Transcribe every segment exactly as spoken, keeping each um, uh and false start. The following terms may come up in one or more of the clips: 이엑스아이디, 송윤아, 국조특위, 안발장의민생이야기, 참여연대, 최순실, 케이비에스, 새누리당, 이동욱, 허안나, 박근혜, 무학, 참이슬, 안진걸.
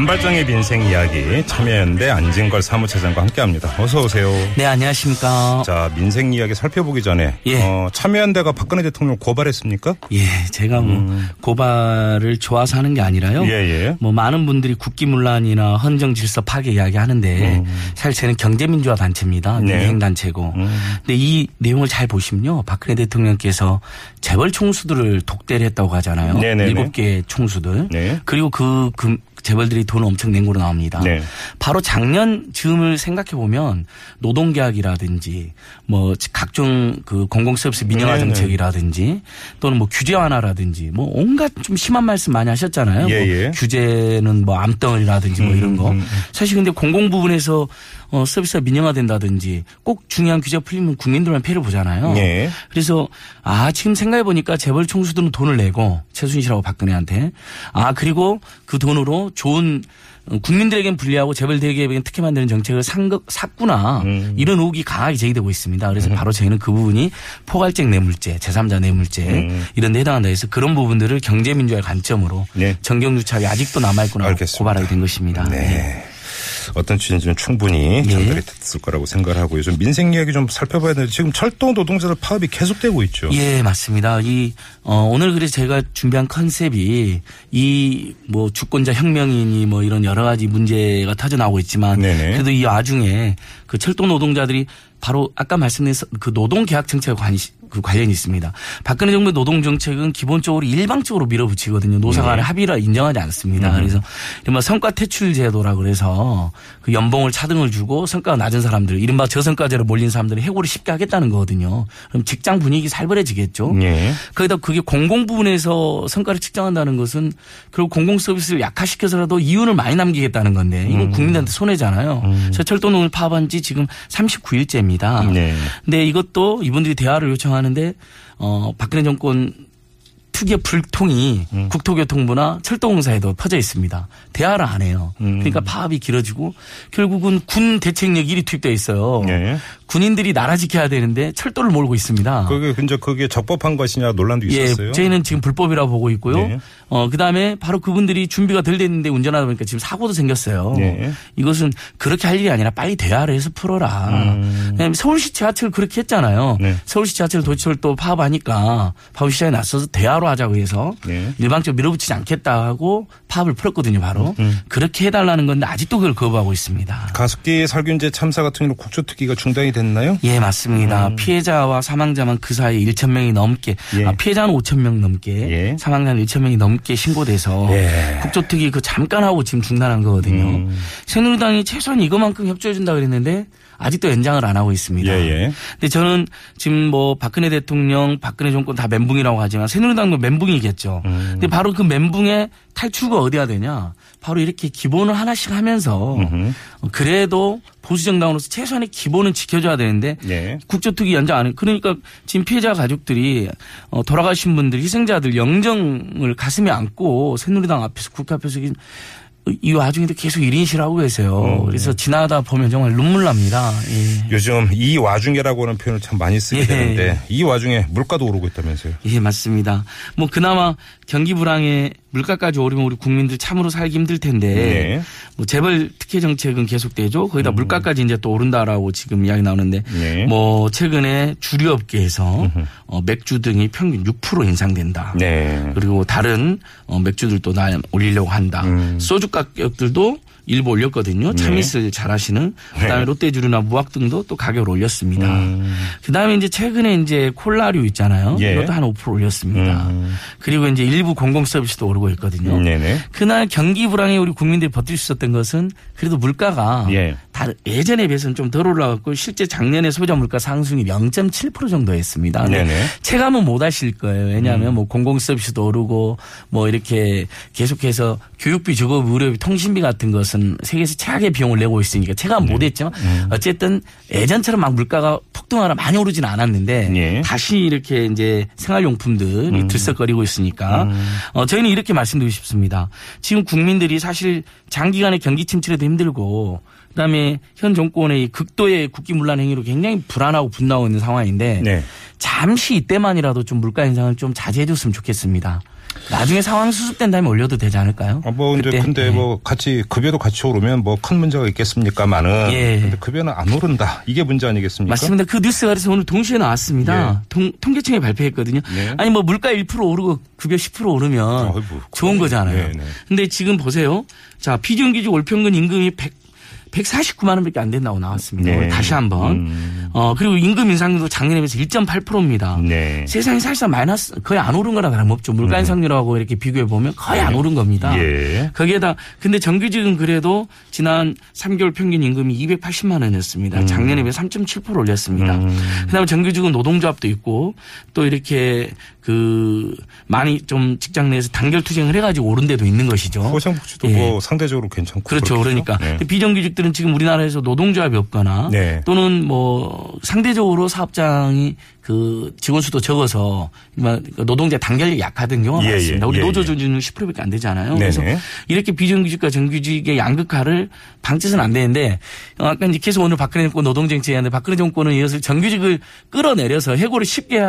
안발장의 민생이야기, 참여연대 안진걸 사무처장과 함께합니다. 어서 오세요. 네, 안녕하십니까. 자, 민생이야기 살펴보기 전에 예. 어, 참여연대가 박근혜 대통령 고발했습니까? 예, 제가 뭐 음. 고발을 좋아서 하는 게 아니라요. 예, 예. 뭐 많은 분들이 국기문란이나 헌정질서 파괴 이야기하는데 음. 사실 저는 경제민주화 단체입니다. 네. 민생단체고. 음. 근데 이 내용을 잘 보시면요, 박근혜 대통령께서 재벌 총수들을 독대를 했다고 하잖아요. 네, 네, 일곱 개 총수들. 네. 그리고 그, 그 재벌들이 돈을 엄청 낸 거로 나옵니다. 네. 바로 작년 즈음을 생각해 보면 노동계약이라든지 뭐 각종 그 공공서비스 민영화 정책이라든지 또는 뭐 규제 완화라든지 뭐 온갖 좀 심한 말씀 많이 하셨잖아요. 예, 예. 뭐 규제는 뭐 암덩이라든지 뭐 이런 거. 사실 근데 공공 부분에서 어 서비스가 민영화된다든지 꼭 중요한 규제가 풀리면 국민들만 피해를 보잖아요. 예. 그래서 아 지금 생각해 보니까 재벌 총수들은 돈을 내고 최순실하고 박근혜한테 아 그리고 그 돈으로 좋은 국민들에겐 불리하고 재벌 대기업에겐 특혜 만드는 정책을 상급, 샀구나. 음. 이런 의혹이 강하게 제기되고 있습니다. 그래서 음. 바로 저희는 그 부분이 포괄적 뇌물죄, 제삼자 뇌물죄 음. 이런 데 해당한다 해서 그런 부분들을 경제민주화의 관점으로 네. 정경유착이 아직도 남아있구나 고발하게 된 것입니다. 네. 네. 어떤 취지인지는 충분히 전달이 예. 됐을 거라고 생각을 하고 요즘 민생 이야기 좀 살펴봐야 되는데 지금 철도 노동자들 파업이 계속되고 있죠. 예, 맞습니다. 이 어, 오늘 그래서 제가 준비한 컨셉이 이 뭐 주권자 혁명이니 뭐 이런 여러 가지 문제가 터져 나오고 있지만 네네. 그래도 이 와중에 그 철도 노동자들이 바로 아까 말씀드린 그 노동계약 정책과 관시, 그 관련이 있습니다. 박근혜 정부의 노동정책은 기본적으로 일방적으로 밀어붙이거든요. 노사 간의 네. 합의를 인정하지 않습니다. 음. 그래서 이른바 성과퇴출제도라고 해서 그 연봉을 차등을 주고 성과가 낮은 사람들, 이른바 저성과제로 몰린 사람들을 해고를 쉽게 하겠다는 거거든요. 그럼 직장 분위기 살벌해지겠죠. 네. 거기다 그게 공공 부분에서 성과를 측정한다는 것은 결국 공공서비스를 약화시켜서라도 이윤을 많이 남기겠다는 건데 이건 국민들한테 손해잖아요. 음. 그래서 철도노동을 파업한 지 지금 삼십구 일째입니다. 네. 근데 이것도 이분들이 대화를 요청하는데 어, 박근혜 정권 특유의 불통이 음. 국토교통부나 철도공사에도 퍼져 있습니다. 대화를 안 해요. 음. 그러니까 파업이 길어지고 결국은 군 대책력이 일이 투입되어 있어요. 네. 군인들이 나라 지켜야 되는데 철도를 몰고 있습니다. 그게 근데 그게 적법한 것이냐 논란도 있었어요. 예, 저희는 지금 불법이라고 보고 있고요. 네. 어, 그다음에 바로 그분들이 준비가 덜 됐는데 운전하다 보니까 지금 사고도 생겼어요. 네. 이것은 그렇게 할 일이 아니라 빨리 대화를 해서 풀어라. 음. 서울시 지하철 그렇게 했잖아요. 네. 서울시 지하철 도시철도 파업하니까 파업시장에 나서서 대화로 하자고 해서 네. 일방적으로 밀어붙이지 않겠다 하고 파업을 풀었거든요. 바로. 음. 그렇게 해달라는 건데 아직도 그걸 거부하고 있습니다. 가습기 살균제 참사 같은 경우 국조특위가 중단이 됐나요? 예, 맞습니다. 음. 피해자와 사망자만 그 사이에 천 명이 넘게 예. 아, 피해자는 오천 명 넘게 예. 사망자는 천 명이 넘게 신고돼서 예. 국조특위 그 잠깐 하고 지금 중단한 거거든요. 음. 새누리당이 최소한 이거만큼 협조해 준다고 그랬는데 아직도 연장을 안 하고 있습니다. 예예. 근데 저는 지금 뭐 박근혜 대통령, 박근혜 정권 다 멘붕이라고 하지만 새누리당도 멘붕이겠죠. 음. 근데 바로 그 멘붕의 탈출구가 어디야 되냐? 바로 이렇게 기본을 하나씩 하면서 음흠. 그래도 보수 정당으로서 최소한의 기본은 지켜줘야 되는데 예. 국조특위 연장 안 해. 그러니까 지금 피해자 가족들이 돌아가신 분들, 희생자들 영정을 가슴에 안고 새누리당 앞에서 국회 앞에서 이 와중에도 계속 일 인실 하고 계세요. 음. 그래서 지나다 보면 정말 눈물 납니다. 예. 요즘 이 와중에라고 하는 표현을 참 많이 쓰게 예. 되는데 이 와중에 물가도 오르고 있다면서요. 예, 맞습니다. 뭐 그나마 경기 불황에 물가까지 오르면 우리 국민들 참으로 살기 힘들 텐데 예. 뭐 재벌 특혜 정책은 계속되죠. 거기다 음. 물가까지 이제 또 오른다라고 지금 이야기 나오는데 예. 뭐 최근에 주류업계에서 어, 맥주 등이 평균 육 퍼센트 인상된다. 네. 그리고 다른 어, 맥주들도 나 올리려고 한다. 음. 소주 가격들도 일부 올렸거든요. 참이슬 네. 잘하시는. 그다음에 네. 롯데주류나 무학 등도 또 가격을 올렸습니다. 음. 그다음에 이제 최근에 이제 콜라류 있잖아요. 예. 이것도 한 오 퍼센트 올렸습니다. 음. 그리고 이제 일부 공공 서비스도 오르고 있거든요. 네네. 그날 경기 불황에 우리 국민들이 버틸 수 있었던 것은 그래도 물가가 예. 다른 예전에 비해서는 좀 덜 올라갔고 실제 작년에 소비자 물가 상승이 영 점 칠 퍼센트 정도였습니다. 네네. 체감은 못 하실 거예요. 왜냐하면 음. 뭐 공공 서비스도 오르고 뭐 이렇게 계속해서 교육비, 주거비, 의료비, 통신비 같은 것은 세계에서 최악의 비용을 내고 있으니까 체감 네. 못했지만 음. 어쨌든 예전처럼 막 물가가 폭등하나 많이 오르진 않았는데 예. 다시 이렇게 이제 생활용품들이 음. 들썩거리고 있으니까 음. 어, 저희는 이렇게 말씀드리고 싶습니다. 지금 국민들이 사실 장기간의 경기 침체에도 힘들고 그다음에 현 정권의 극도의 국기문란 행위로 굉장히 불안하고 분노하고 있는 상황인데 네. 잠시 이때만이라도 좀 물가 인상을 좀 자제해 줬으면 좋겠습니다. 나중에 상황 수습된 다음에 올려도 되지 않을까요? 아, 뭐 이제 근데 네. 뭐 같이 급여도 같이 오르면 뭐 큰 문제가 있겠습니까만은. 예. 근데 급여는 안 오른다. 이게 문제 아니겠습니까? 맞습니다. 그 뉴스가 그래서 오늘 동시에 나왔습니다. 예. 통, 통계청이 발표했거든요. 예. 아니 뭐 물가 일 퍼센트 오르고 급여 십 퍼센트 오르면 어이구, 좋은 거잖아요. 그런데 예, 네. 지금 보세요. 자 비정규직 월평균 임금이 백사십구만 원 밖에 안 된다고 나왔습니다. 네. 다시 한 번. 음. 어, 그리고 임금 인상률도 작년에 비해서 일 점 팔 퍼센트입니다. 네. 세상에 사실상 마이너스 거의 안 오른 거나 다름없죠. 물가 인상률하고 음. 이렇게 비교해 보면 거의 네. 안 오른 겁니다. 예. 거기에다 근데 정규직은 그래도 지난 삼 개월 평균 임금이 이백팔십만 원이었습니다. 음. 작년에 비해 삼 점 칠 퍼센트 올렸습니다. 음. 그다음에 정규직은 노동조합도 있고 또 이렇게 그 많이 좀 직장 내에서 단결 투쟁을 해가지고 오른 데도 있는 것이죠. 보상복지도 예. 뭐 상대적으로 괜찮고 그렇죠. 그렇겠죠? 그러니까 네. 비정규직 들은 지금 우리나라에서 노동조합이 없거나 네. 또는 뭐 상대적으로 사업장이 그 직원 수도 적어서 노동자 단결력이 약하던 경우가 예, 많습니다. 우리 예, 노조 조직률 십 퍼센트밖에 안 되잖아요. 네네. 그래서 이렇게 비정규직과 정규직의 양극화를 방치해서는 안 되는데 아까 이제 계속 오늘 박근혜 정권 노동쟁취 얘기하는데 박근혜 정권은 이것을 정규직을 끌어내려서 해고를 쉽게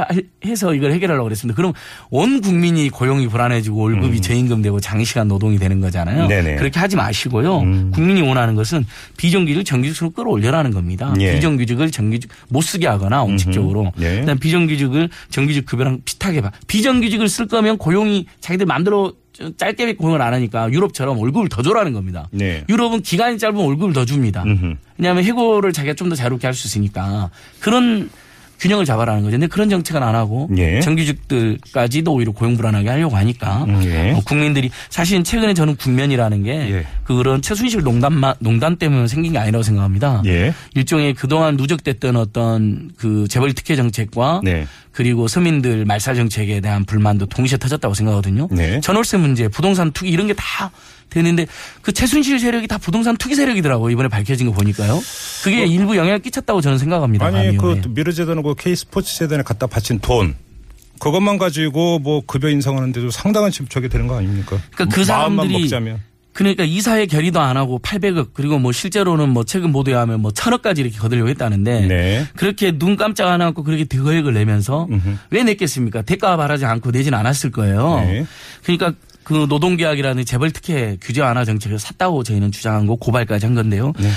해서 이걸 해결하려고 그랬습니다. 그럼 온 국민이 고용이 불안해지고 월급이 음. 저임금되고 장시간 노동이 되는 거잖아요. 네네. 그렇게 하지 마시고요. 음. 국민이 원하는 것은 비정규직을 정규직으로 끌어올려라는 겁니다. 예. 비정규직을 정규직 못 쓰게 하거나 원칙적으로. 예. 일단 비정규직을 정규직 급여랑 비슷하게 봐. 비정규직을 쓸 거면 고용이 자기들 마음대로 짧게 고용을 안 하니까 유럽처럼 월급을 더 줘라는 겁니다. 네. 유럽은 기간이 짧으면 월급을 더 줍니다. 음흠. 왜냐하면 해고를 자기가 좀 더 자유롭게 할 수 있으니까 그런 균형을 잡아라는 거죠. 근데 그런 정책은 안 하고 예. 정규직들까지도 오히려 고용 불안하게 하려고 하니까 예. 국민들이 사실 최근에 저는 국면이라는 게 예. 그런 최순실 농단만 농단 때문에 생긴 게 아니라고 생각합니다. 예. 일종의 그동안 누적됐던 어떤 그 재벌 특혜 정책과 네. 그리고 서민들 말살 정책에 대한 불만도 동시에 터졌다고 생각하거든요. 네. 전월세 문제, 부동산 투기 이런 게 다 되는데 그 최순실 세력이 다 부동산 투기 세력이더라고요. 이번에 밝혀진 거 보니까요. 그게 어. 일부 영향을 끼쳤다고 저는 생각합니다. 아니 그 미르재단하고 그 K스포츠 재단에 갖다 바친 돈. 그것만 가지고 뭐 급여 인상하는데도 상당한 집착이 되는 거 아닙니까? 그러니까 그 사람들이 마음만 먹자면. 그러니까 이사회 결의도 안 하고 팔백억 그리고 뭐 실제로는 뭐 최근 보도에 하면 뭐 천억까지 이렇게 거들려고 했다는데 네. 그렇게 눈 깜짝 안 하고 그렇게 거액을 내면서 으흠. 왜 냈겠습니까? 대가 바라지 않고 내진 않았을 거예요. 네. 그러니까 그 노동계약이라는 재벌특혜 규제 완화 정책을 샀다고 저희는 주장한 거 고발까지 한 건데요. 네.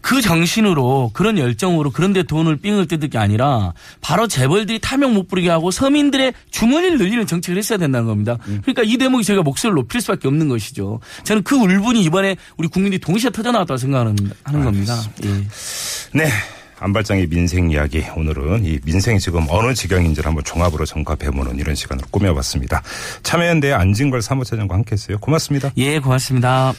그 정신으로 그런 열정으로 그런데 돈을 삥을 뜯을 게 아니라 바로 재벌들이 탐욕 못 부리게 하고 서민들의 주머니를 늘리는 정책을 했어야 된다는 겁니다. 음. 그러니까 이 대목이 저희가 목소리를 높일 수밖에 없는 것이죠. 저는 그 울분이 이번에 우리 국민들이 동시에 터져나왔다고 생각하는 하는 겁니다. 예. 네. 안발장의 민생 이야기 오늘은 이 민생이 지금 어느 지경인지를 한번 종합으로 점검해보는 이런 시간으로 꾸며봤습니다. 참여연대 안진걸 사무처장과 함께했어요. 고맙습니다. 예, 고맙습니다.